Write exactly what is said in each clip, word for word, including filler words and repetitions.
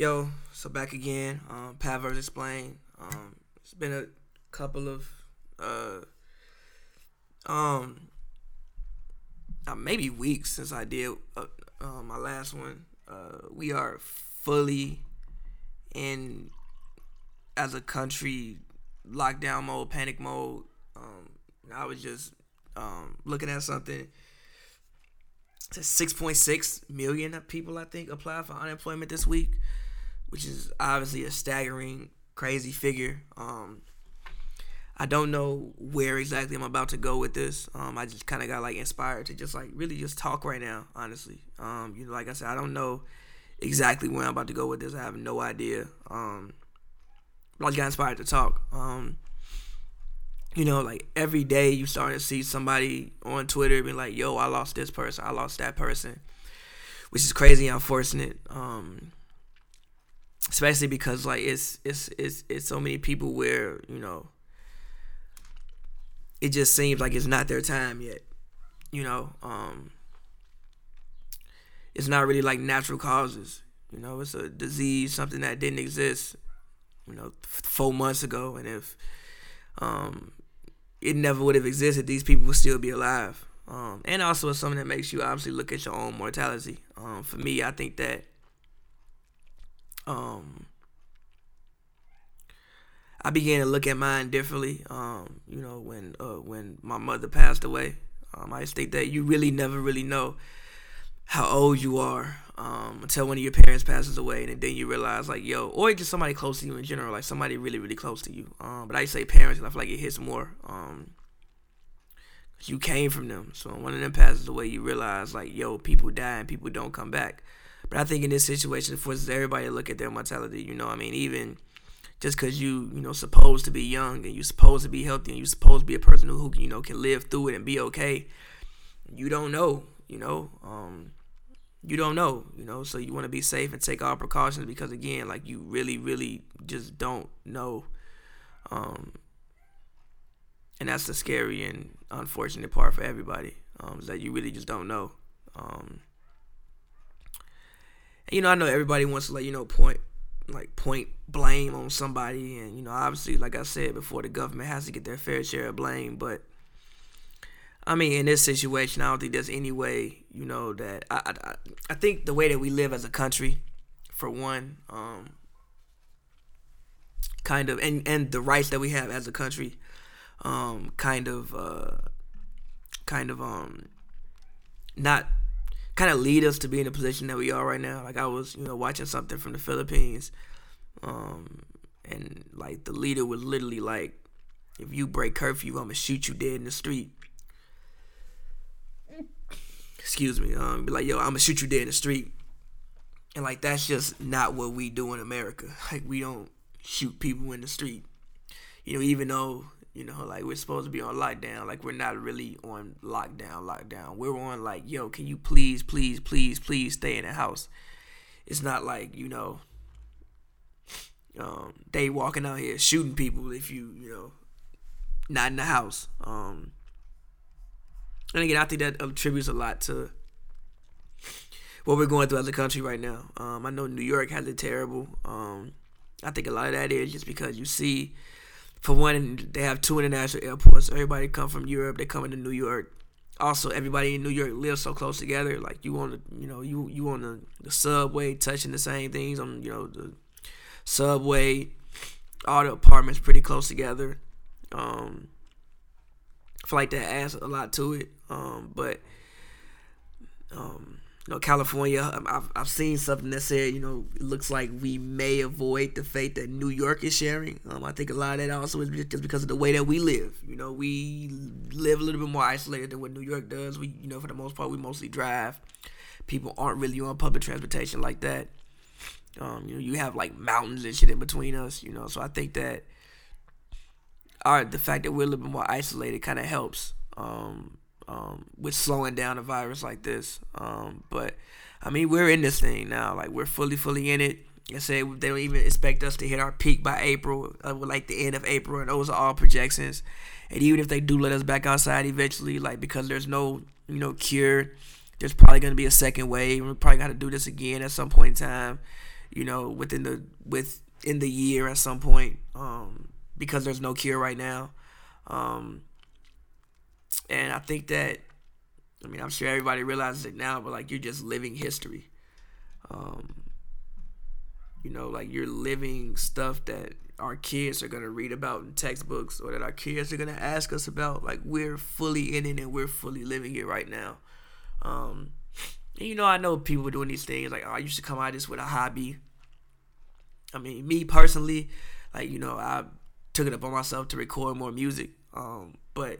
Yo, so back again, um, Pod Versus Explained. Um, it's been a couple of, uh, um, uh, maybe weeks since I did uh, uh, my last one. Uh, we are fully in, as a country, lockdown mode, panic mode. Um, I was just um, looking at something. six point six million people, I think, applied for unemployment this week, which is obviously a staggering, crazy figure. Um, I don't know where exactly I'm about to go with this. Um, I just kind of got, like, inspired to just, like, really just talk right now, honestly. Um, you know, like I said, I don't know exactly where I'm about to go with this. I have no idea. Um, but I just got inspired to talk. Um, You know, like, every day you start to see somebody on Twitter being like, yo, I lost this person, I lost that person, which is crazy and unfortunate, um, especially because, like, it's, it's, it's, it's so many people where, you know, it just seems like it's not their time yet, you know, um, it's not really, like, natural causes, you know, it's a disease, something that didn't exist, you know, four months ago, and if, um, it never would have existed, these people would still be alive. Um, and also it's something that makes you obviously look at your own mortality. Um, for me, I think that, um, I began to look at mine differently. Um, you know, when, uh, when my mother passed away, um, I just think that you really never really know how old you are, um, until one of your parents passes away, and then you realize, like, yo, or just somebody close to you in general, like somebody really, really close to you. Um, but I say parents, and I feel like it hits more, um, cause you came from them. So when one of them passes away, you realize, like, yo, people die and people don't come back. But I think in this situation, it forces everybody to look at their mortality. You know what I mean? Even just cause you, you know, supposed to be young and you supposed to be healthy and you supposed to be a person who, who, you know, can live through it and be okay. You don't know, you know, um, You don't know, you know, so you want to be safe and take all precautions because, again, like, you really, really just don't know. Um, and that's the scary and unfortunate part for everybody, um, is that you really just don't know. Um, and, you know, I know everybody wants to, like, you know, point, like, point blame on somebody. And, you know, obviously, like I said before, the government has to get their fair share of blame, but I mean, in this situation, I don't think there's any way, you know, that I, I, I think the way that we live as a country, for one, um, kind of, and, and the rights that we have as a country, um, kind of, uh, kind of, um, not, kind of lead us to be in the position that we are right now. Like, I was, you know, watching something from the Philippines, um, and, like, the leader was literally like, if you break curfew, I'm gonna shoot you dead in the street. Excuse me, um, be like, yo, I'm gonna shoot you dead in the street. And, like, that's just not what we do in America. Like, we don't shoot people in the street. You know, even though, you know, like, we're supposed to be on lockdown, like, we're not really on lockdown, lockdown. We're on, like, yo, can you please, please, please, please stay in the house? It's not like, you know, um, they walking out here shooting people if you, you know, not in the house. Um, And again, I think that attributes a lot to what we're going through as a country right now. Um, I know New York has it terrible. Um, I think a lot of that is just because you see, for one, they have two international airports. Everybody come from Europe. They come into New York. Also, everybody in New York lives so close together. Like, you on the, you know, you you on the, the subway, touching the same things on, you know, the subway. All the apartments pretty close together. Um, I feel like that adds a lot to it. Um, but, um, you know, California, I've, I've seen something that said, you know, it looks like we may avoid the fate that New York is sharing. Um, I think a lot of that also is just because of the way that we live. You know, we live a little bit more isolated than what New York does. We, you know, for the most part, we mostly drive. People aren't really on public transportation like that. Um, you know, you have, like, mountains and shit in between us, you know, so I think that our, the fact that we're a little bit more isolated kind of helps, um, Um, with slowing down a virus like this. Um, but, I mean, we're in this thing now. Like, we're fully, fully in it. I said they don't even expect us to hit our peak by April, uh, like the end of April, and those are all projections. And even if they do let us back outside eventually, like, because there's no, you know, cure, there's probably going to be a second wave. We're probably going to do this again at some point in time. you know, within the within the year at some point, um, because there's no cure right now. Um, and I think that, I mean, I'm sure everybody realizes it now, but like, you're just living history. Um, you know, like, you're living stuff that our kids are going to read about in textbooks, or that our kids are going to ask us about. Like, we're fully in it and we're fully living it right now. Um, and, you know, I know people doing these things like, oh, you should come out of this with a hobby. I mean, me personally, like, you know, I took it upon myself to record more music. Um, but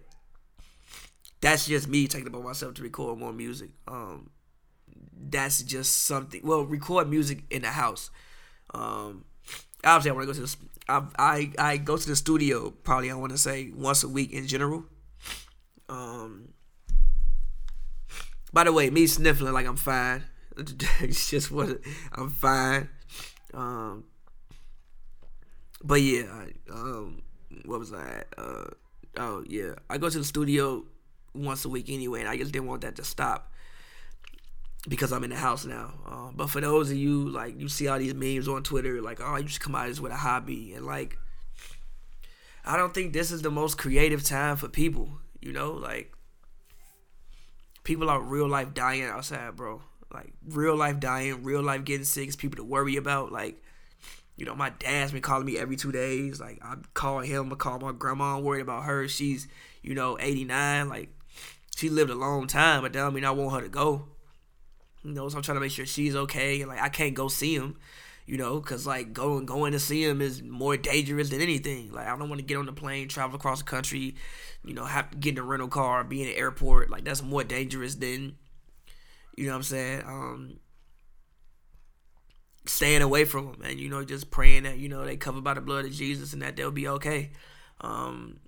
that's just me taking it upon myself to record more music. Um, that's just something, well, record music in the house. Um, obviously I want to go to the, I, I, I go to the studio probably, I want to say, once a week in general. Um, by the way, me sniffling like I'm fine. It's just what, I'm fine. Um, but yeah, I, um, what was I at? Uh, oh yeah, I go to the studio once a week anyway, and I just didn't want that to stop because I'm in the house now. Um, but for those of you, like, you see all these memes on Twitter, like, oh, you should come out of this with a hobby. And, like, I don't think this is the most creative time for people, you know? Like, people are real life dying outside, bro. Like, real life dying, real life getting sick, it's people to worry about. Like, you know, my dad's been calling me every two days. Like, I call him, I call my grandma, I'm worried about her. She's, you know, eighty-nine. Like, she lived a long time, but that don't mean I want her to go. You know, so I'm trying to make sure she's okay. Like, I can't go see him, you know, because, like, going going to see him is more dangerous than anything. Like, I don't want to get on the plane, travel across the country, you know, have to get in a rental car, be in an airport. Like, that's more dangerous than, you know what I'm saying, um, staying away from him and, you know, just praying that, you know, they covered by the blood of Jesus and that they'll be okay. Um,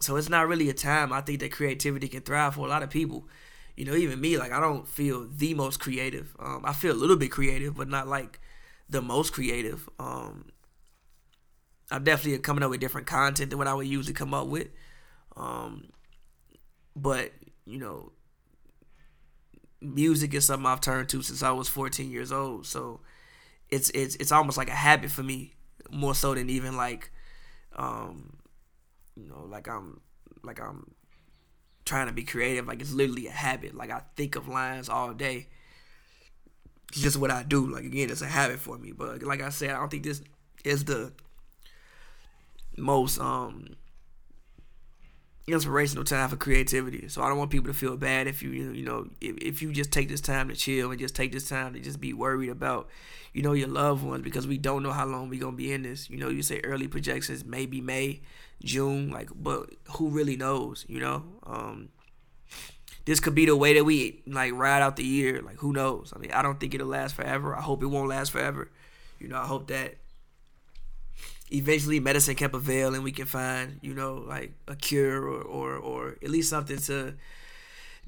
so it's not really a time, I think, that creativity can thrive for a lot of people. You know, even me, like, I don't feel the most creative. Um, I feel a little bit creative, but not, like, the most creative. Um, I'm definitely coming up with different content than what I would usually come up with. Um, but, you know, music is something I've turned to since I was fourteen years old. So it's it's it's almost like a habit for me, more so than even, like, um, you know, like I'm like I'm... trying to be creative. Like, it's literally a habit. Like, I think of lines all day. It's just what I do. Like, again, it's a habit for me. But like I said, I don't think this is the most um inspirational time for creativity. So I don't want people to feel bad if you you know if, if you just take this time to chill and just take this time to just be worried about, you know, your loved ones, because we don't know how long we're gonna be in this. You know, you say early projections, maybe May, June, like, but who really knows? You know, um, this could be the way that we, like, ride out the year. Like, who knows? I mean, I don't think it'll last forever. I hope it won't last forever. You know, I hope that eventually medicine can prevail and we can find, you know, like, a cure or, or, or at least something to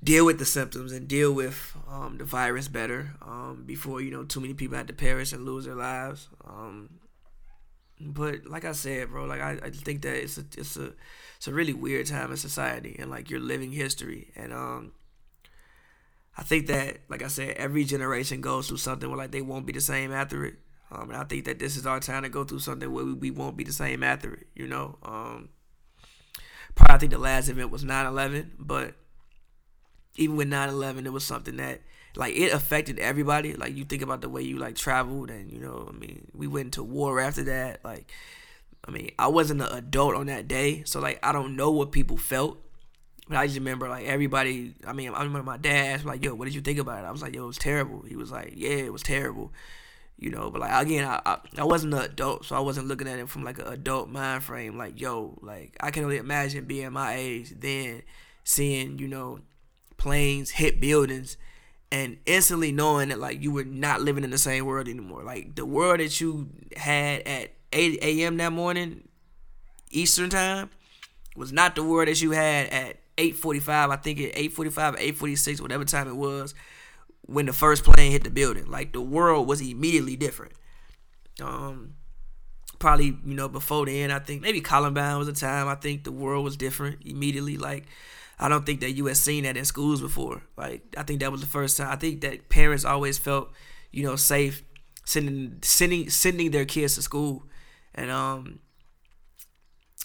deal with the symptoms and deal with um, the virus better um, before, you know, too many people had to perish and lose their lives. Um, but like I said, bro, like, I, I think that it's a, it's a, it's a really weird time in society, and, like, you're living history. And um, I think that, like I said, every generation goes through something where, like, they won't be the same after it. Um, and I think that this is our time to go through something where we, we won't be the same after it, you know. Um, probably I think the last event was nine eleven, but even with nine eleven, it was something that, like, it affected everybody. Like, you think about the way you, like, traveled and, you know, I mean, we went into war after that. Like, I mean, I wasn't an adult on that day, so, like, I don't know what people felt. But I just remember, like, everybody, I mean, I remember my dad asked me, like, yo, what did you think about it? I was like, yo, it was terrible. He was like, yeah, it was terrible. You know, but, like, again, I, I I wasn't an adult, so I wasn't looking at it from, like, an adult mind frame. Like, yo, like, I can only imagine being my age then, seeing, you know, planes hit buildings and instantly knowing that, like, you were not living in the same world anymore. Like, the world that you had at eight a.m. that morning, Eastern time, was not the world that you had at eight forty-five, I think at eight forty-five, eight forty-six, whatever time it was, when the first plane hit the building. Like, the world was immediately different. Um, probably, you know, before then, I think maybe Columbine was a time I think the world was different immediately. Like, I don't think that you had seen that in schools before. Like, I think that was the first time. I think that parents always felt, you know, safe, sending sending sending their kids to school. And um,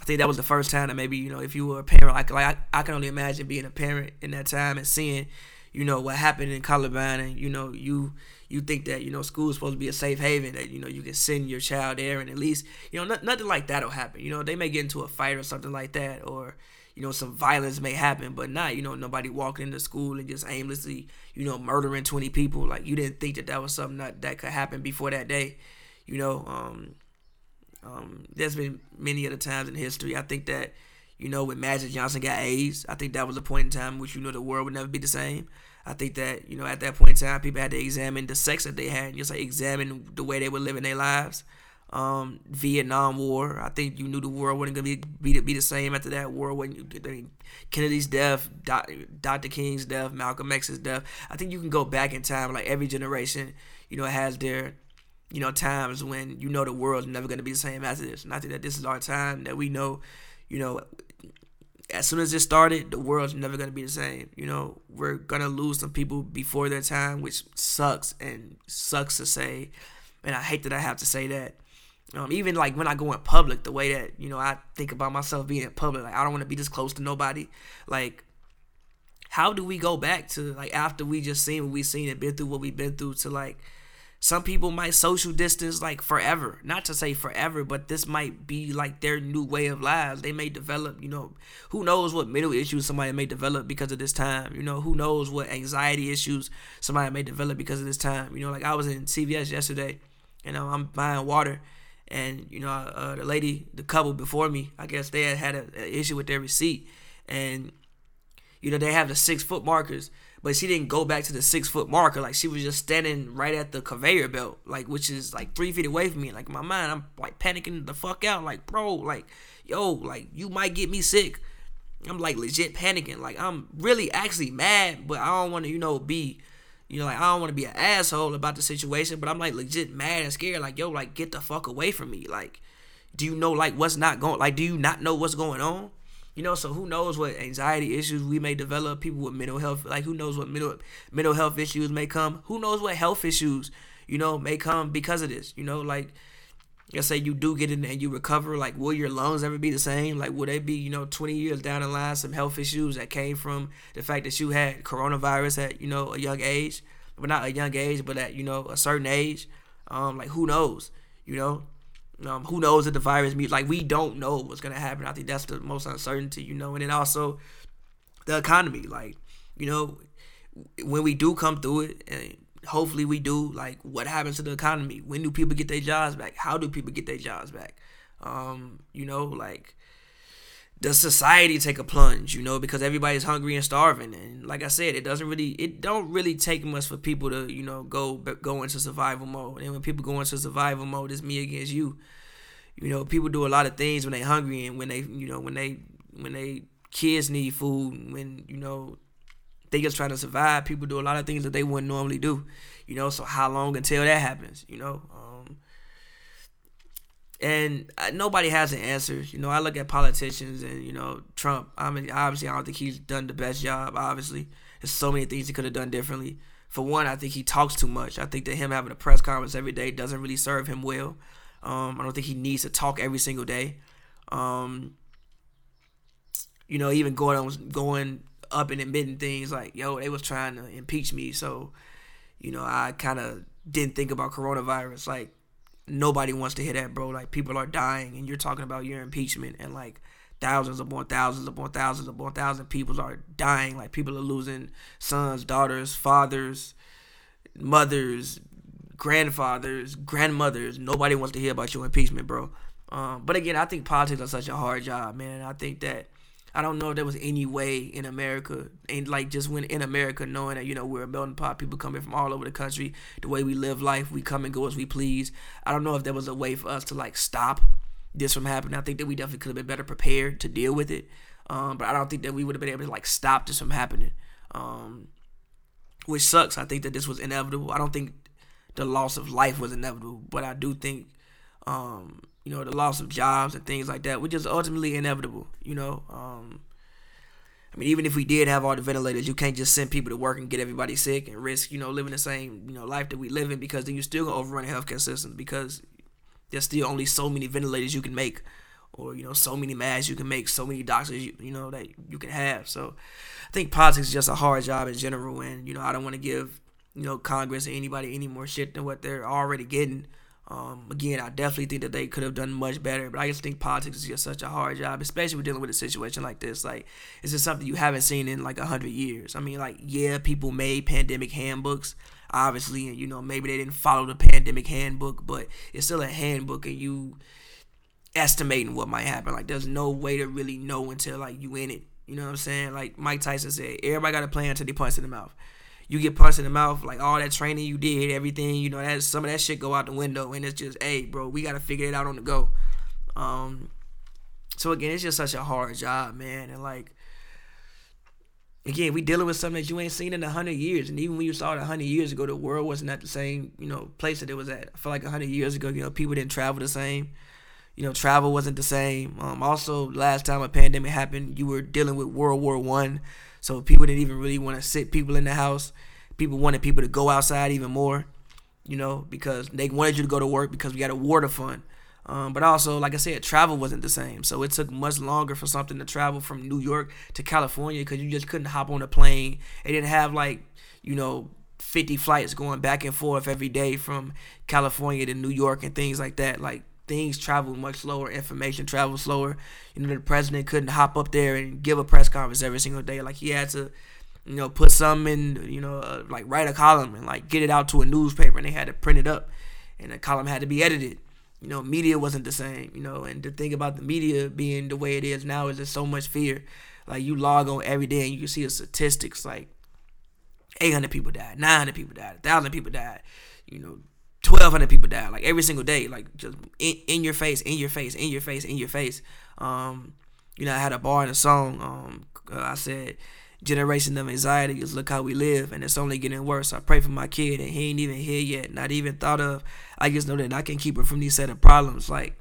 I think that was the first time that maybe, you know, if you were a parent, like, like I, I can only imagine being a parent in that time and seeing, you know, what happened in Columbine, and, you know, you you think that, you know, school is supposed to be a safe haven, that, you know, you can send your child there, and at least, you know, not, nothing like that will happen. You know, they may get into a fight or something like that, or, you know, some violence may happen, but not, you know, nobody walking into school and just aimlessly, you know, murdering twenty people. Like, you didn't think that that was something that, that could happen before that day, you know. Um, um, there's been many other times in history. I think that, you know, when Magic Johnson got AIDS, I think that was a point in time in which, you know, the world would never be the same. I think that, you know, at that point in time, people had to examine the sex that they had and just, like, examine the way they were living their lives. Um, Vietnam War, I think you knew the world wasn't going to be, be be the same after that war. When you, I mean, Kennedy's death, Doctor King's death, Malcolm X's death. I think you can go back in time, like, every generation, you know, has their, you know, times when, you know, the world's never going to be the same after this. And I think that this is our time that we know, you know, as soon as it started, the world's never going to be the same. You know, we're going to lose some people before their time, which sucks and sucks to say. And I hate that I have to say that. Um, even, like, when I go in public, the way that, you know, I think about myself being in public, like, I don't want to be this close to nobody. Like, how do we go back to, like, after we just seen what we seen and been through what we've been through to, like, some people might social distance, like, forever. Not to say forever, but this might be, like, their new way of lives. They may develop, you know, who knows what mental issues somebody may develop because of this time. You know, who knows what anxiety issues somebody may develop because of this time. You know, like, I was in C V S yesterday, and um, I'm buying water. And, you know, uh, the lady, the couple before me, I guess they had had an issue with their receipt. And, you know, they have the six-foot markers. But she didn't go back to the six-foot marker. Like, she was just standing right at the conveyor belt, like, which is, like, three feet away from me. Like, in my mind, I'm, like, panicking the fuck out. Like, bro, like, yo, like, you might get me sick. I'm, like, legit panicking. Like, I'm really actually mad, but I don't want to, you know, be, you know, like, I don't want to be an asshole about the situation. But I'm, like, legit mad and scared. Like, yo, like, get the fuck away from me. Like, do you know, like, what's not going, like, do you not know what's going on? You know, so who knows what anxiety issues we may develop, people with mental health, like, who knows what mental, mental health issues may come, who knows what health issues, you know, may come because of this, you know, like, let's say you do get in and you recover, like, will your lungs ever be the same, like, will they be, you know, twenty years down the line, some health issues that came from the fact that you had coronavirus at, you know, a young age, but not a young age, but at, you know, a certain age, um, like, who knows, you know. Um, who knows if the virus mute? Like, we don't know what's going to happen. I think that's the most uncertainty, you know. And then also the economy. Like, you know, when we do come through it, and hopefully we do, like, what happens to the economy? When do people get their jobs back? How do people get their jobs back? Um, you know, like, does society take a plunge, you know, because everybody's hungry and starving? And like I said, it doesn't really, it don't really take much for people to, you know, go go into survival mode. And when people go into survival mode, it's me against you. You know, people do a lot of things when they hungry, and when they, you know, when they, when they kids need food, when, you know, they just trying to survive, people do a lot of things that they wouldn't normally do, you know. So how long until that happens, you know? Um, And nobody has an answer. You know, I look at politicians and, you know, Trump, I mean, obviously, I don't think he's done the best job, obviously. There's so many things he could have done differently. For one, I think he talks too much. I think that him having a press conference every day doesn't really serve him well. Um, I don't think he needs to talk every single day. Um, you know, even going, on, going up and admitting things like, yo, they was trying to impeach me, so, you know, I kind of didn't think about coronavirus, like, nobody wants to hear that, bro. Like, people are dying, and you're talking about your impeachment, and, like, thousands upon thousands upon thousands upon thousands of people are dying. Like, people are losing sons, daughters, fathers, mothers, grandfathers, grandmothers. Nobody wants to hear about your impeachment, bro. Um, but, again, I think politics are such a hard job, man. I think that I don't know if there was any way in America, and, like, just when in America, knowing that, you know, we're a melting pot, people coming from all over the country, the way we live life, we come and go as we please. I don't know if there was a way for us to, like, stop this from happening. I think that we definitely could have been better prepared to deal with it, um, but I don't think that we would have been able to, like, stop this from happening, um, which sucks. I think that this was inevitable. I don't think the loss of life was inevitable, but I do think, um, you know, the loss of jobs and things like that, which is ultimately inevitable, you know. Um, I mean, even if we did have all the ventilators, you can't just send people to work and get everybody sick and risk, you know, living the same, you know, life that we live in, because then you're still going to overrun the healthcare system, because there's still only so many ventilators you can make, or, you know, so many masks you can make, so many doctors, you, you know, that you can have. So I think politics is just a hard job in general, and, you know, I don't want to give, you know, Congress or anybody any more shit than what they're already getting. Um, again, I definitely think that they could have done much better, but I just think politics is just such a hard job, especially with dealing with a situation like this. Like, it's just something you haven't seen in like a hundred years. I mean, like, yeah, people made pandemic handbooks, obviously, and, you know, maybe they didn't follow the pandemic handbook, but it's still a handbook, and you estimating what might happen. Like, there's no way to really know until, like, you in it. You know what I'm saying? Like Mike Tyson said, everybody got a plan until they punch in the mouth. You get punched in the mouth, like, all that training you did, everything, you know, that some of that shit go out the window, and it's just, hey, bro, we got to figure it out on the go. Um, so, again, it's just such a hard job, man, and, like, again, we dealing with something that you ain't seen in a hundred years, and even when you saw it a hundred years ago, the world wasn't at the same, you know, place that it was at. I feel like a hundred years ago, you know, people didn't travel the same. You know, travel wasn't the same. Um, also, last time a pandemic happened, you were dealing with World War One, so people didn't even really want to sit people in the house. People wanted people to go outside even more, you know, because they wanted you to go to work because we got a war to fund. Um, but also, like I said, travel wasn't the same, so it took much longer for something to travel from New York to California because you just couldn't hop on a plane. It didn't have, like, you know, fifty flights going back and forth every day from California to New York and things like that, like. Things travel much slower. Information travels slower. You know, the president couldn't hop up there and give a press conference every single day. Like, he had to, you know, put something in, you know, uh, like, write a column and, like, get it out to a newspaper, and they had to print it up, and the column had to be edited. You know, media wasn't the same, you know, and the thing about the media being the way it is now is there's so much fear. Like, you log on every day, and you can see the statistics, like, eight hundred people died, nine hundred people died, one thousand people died, you know, twelve hundred people die, like, every single day, like, just in, in your face, in your face, in your face, in your face. Um, you know, I had a bar in a song. Um, I said, generation of anxiety is look how we live, and it's only getting worse. I pray for my kid, and he ain't even here yet, not even thought of. I just know that I can keep her from these set of problems. Like,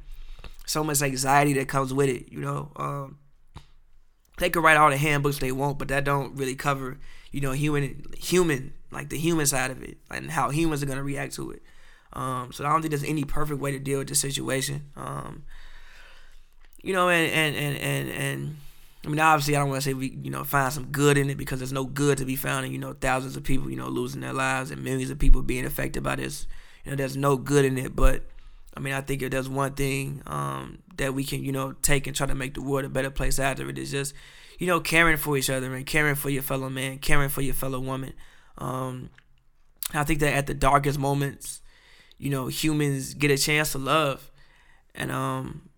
so much anxiety that comes with it, you know. Um, they could write all the handbooks they want, but that don't really cover, you know, human, human, like, the human side of it, and how humans are going to react to it. Um, so I don't think there's any perfect way to deal with the situation. Um, you know, and, and, and, and, and, I mean, obviously I don't want to say we, you know, find some good in it, because there's no good to be found in, you know, thousands of people, you know, losing their lives and millions of people being affected by this. You know, there's no good in it, but I mean, I think if there's one thing, um, that we can, you know, take and try to make the world a better place after it is just, you know, caring for each other and caring for your fellow man, caring for your fellow woman. Um, I think that at the darkest moments, you know, humans get a chance to love, and um,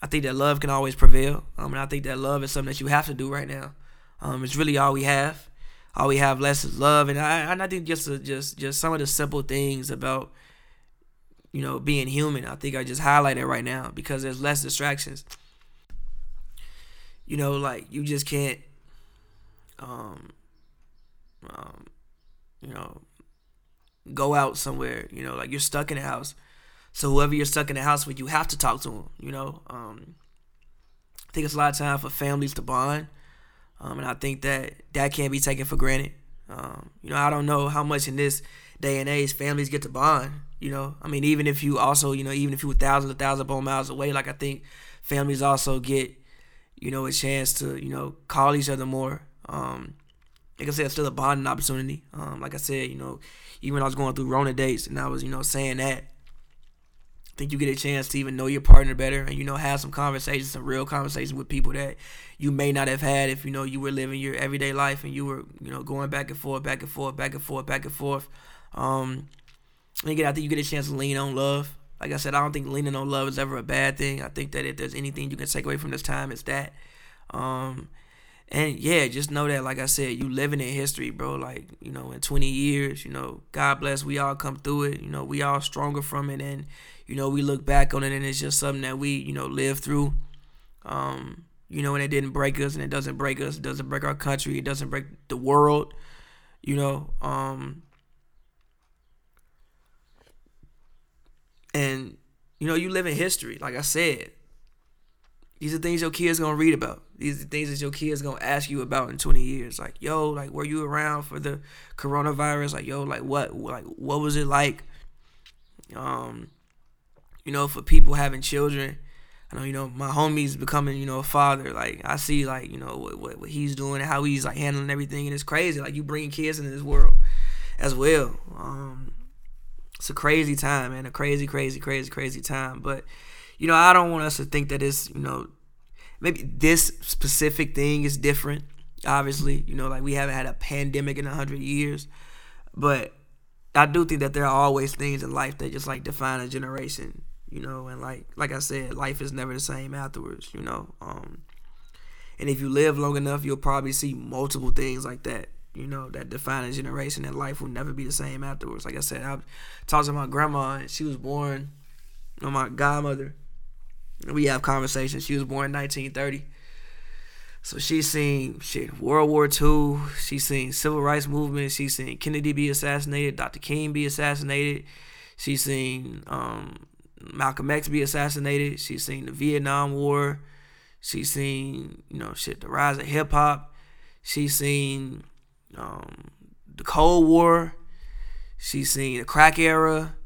I think that love can always prevail, um, and I think that love is something that you have to do right now. Um, it's really all we have. All we have less is love, and I, and I think just uh, just just some of the simple things about, you know, being human, I think I just highlighted right now, because there's less distractions. You know, like, you just can't, um, um, you know, go out somewhere, you know, like, you're stuck in a house. So whoever you're stuck in the house with, you have to talk to them, you know. Um, I think it's a lot of time for families to bond, um, and I think that that can't be taken for granted. Um, you know, I don't know how much in this day and age families get to bond, you know. I mean, even if you also, you know, even if you were thousands and thousands of miles away, like, I think families also get, you know, a chance to, you know, call each other more. Um, like I said, it's still a bonding opportunity. Um, like I said, you know, even when I was going through Rona dates and I was, you know, saying that, I think you get a chance to even know your partner better and, you know, have some conversations, some real conversations with people that you may not have had if, you know, you were living your everyday life and you were, you know, going back and forth, back and forth, back and forth, back and forth. Um, and again, I think you get a chance to lean on love. Like I said, I don't think leaning on love is ever a bad thing. I think that if there's anything you can take away from this time, it's that. Um, And, yeah, just know that, like I said, you living in history, bro. Like, you know, in twenty years, you know, God bless, we all come through it. You know, we all stronger from it. And, you know, we look back on it, and it's just something that we, you know, lived through. Um, you know, and it didn't break us, and it doesn't break us. It doesn't break our country. It doesn't break the world, you know. Um, and, you know, you live in history, like I said. These are things your kid's going to read about. These are things that your kid's going to ask you about in twenty years. Like, yo, like, were you around for the coronavirus? Like, yo, like, what, like, what was it like? Um, you know, for people having children, I know, you know, my homie's becoming, you know, a father. Like, I see, like, you know, what, what, what he's doing and how he's, like, handling everything. And it's crazy. Like, you bringing kids into this world as well. Um, it's a crazy time, man. A crazy, crazy, crazy, crazy time. But, you know, I don't want us to think that it's, you know, maybe this specific thing is different, obviously. You know, like, we haven't had a pandemic in one hundred years. But I do think that there are always things in life that just, like, define a generation, you know. And, like, like I said, life is never the same afterwards, you know. Um, and if you live long enough, you'll probably see multiple things like that, you know, that define a generation, that life will never be the same afterwards. Like I said, I talked to my grandma, and she was born, you know, my godmother. We have conversations. She was born in nineteen thirty. So she's seen, shit, World War Two. She's seen Civil rights movement. She's seen Kennedy be assassinated, Doctor King be assassinated. She's seen um, Malcolm X be assassinated. She's seen the Vietnam War. She's seen, you know, shit, the rise of hip hop. She's seen um, the Cold War. She's seen the crack era.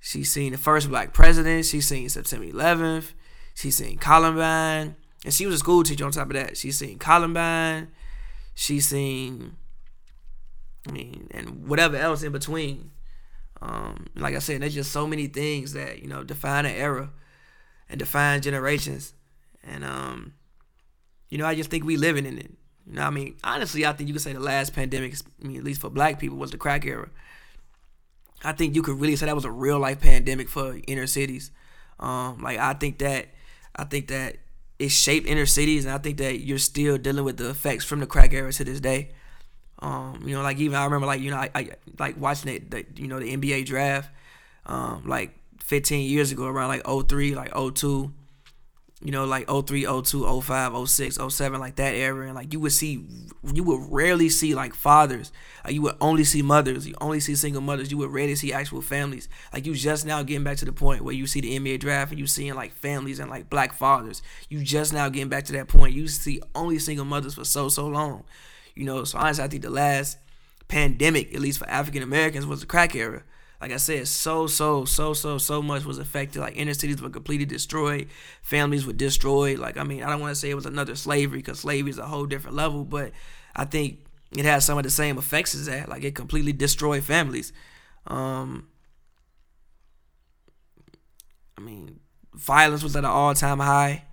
She's seen the first black president. She's seen September eleventh. She's seen Columbine. And she was a school teacher on top of that. She's seen Columbine. She's seen, I mean, and whatever else in between. Um, like I said, there's just so many things that, you know, define an era and define generations. And, um, you know, I just think we living in it. You know, I mean, honestly, I think you could say the last pandemic, I mean, at least for black people, was the crack era. I think you could really say that was a real life pandemic for inner cities. Um, like I think that, I think that it shaped inner cities, and I think that you're still dealing with the effects from the crack era to this day. Um, you know, like even I remember, like you know, I, I like watching it, the, you know, the N B A draft, um, like fifteen years ago, around like oh three, like oh two, you know, like oh three, oh two, oh five, oh six, oh seven, like that era, and like you would see, you would rarely see like fathers, like, you would only see mothers, you only see single mothers, you would rarely see actual families. Like you just now getting back to the point where you see the N B A draft and you seeing like families and like black fathers. You just now getting back to that point. You see only single mothers for so, so long, you know. So honestly, I think the last pandemic, at least for African Americans, was the crack era. Like I said, so, so, so, so, so much was affected. Like, inner cities were completely destroyed. Families were destroyed. Like, I mean, I don't want to say it was another slavery, because slavery is a whole different level, but I think it has some of the same effects as that. Like, it completely destroyed families. Um, I mean, violence was at an all-time high,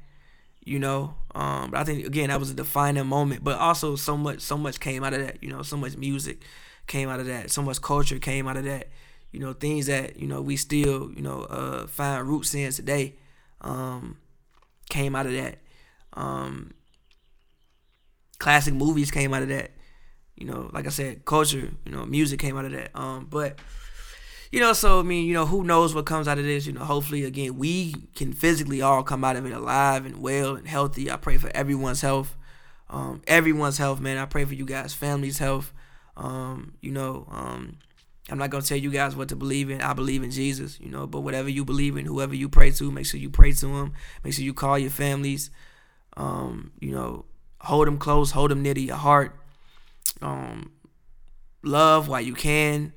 you know. Um, but I think, again, that was a defining moment. But also, so much, so much came out of that, you know. So much music came out of that. So much culture came out of that. You know, things that, you know, we still, you know, uh, find roots in today um, came out of that. Um, classic movies came out of that. You know, like I said, culture, you know, music came out of that. Um, but, you know, so, I mean, you know, who knows what comes out of this? You know, hopefully, again, we can physically all come out of it alive and well and healthy. I pray for everyone's health. Um, everyone's health, man. I pray for you guys' family's health. Um, you know, um... I'm not going to tell you guys what to believe in. I believe in Jesus, you know, but whatever you believe in, whoever you pray to, make sure you pray to him. Make sure you call your families, um, you know, hold them close, hold them near to your heart. Um, love while you can.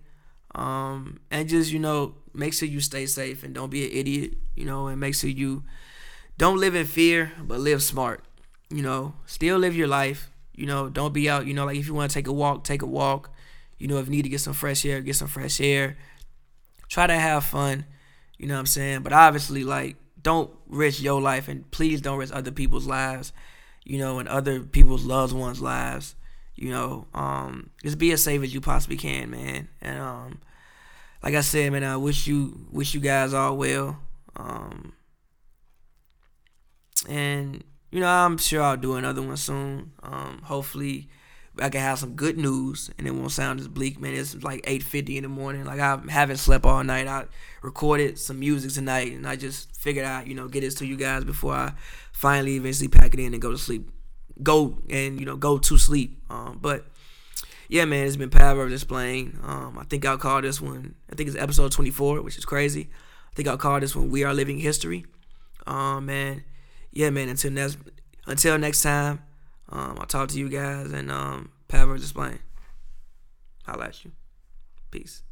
Um, and just, you know, make sure you stay safe and don't be an idiot, you know, and make sure you don't live in fear, but live smart, you know, still live your life, you know, don't be out, you know, like if you want to take a walk, take a walk. You know, if you need to get some fresh air, get some fresh air. Try to have fun, you know what I'm saying? But obviously, like, don't risk your life, and please don't risk other people's lives, you know, and other people's loved ones' lives, you know. Um, just be as safe as you possibly can, man. And um, like I said, man, I wish you wish you guys all well. Um, and, you know, I'm sure I'll do another one soon. Um, hopefully I can have some good news, and it won't sound as bleak, man. It's like eight fifty in the morning. Like, I haven't slept all night. I recorded some music tonight, and I just figured out, you know, get this to you guys before I finally eventually pack it in and go to sleep. Go and, you know, go to sleep. Um, but, yeah, man, it's been Power of Explained. Um, I think I'll call this one, I think it's episode twenty-four, which is crazy. I think I'll call this one We Are Living History. Um, man, yeah, man, until next until next time, um, I'll talk to you guys, and um, Power Versus Explained. Holla at you. Peace.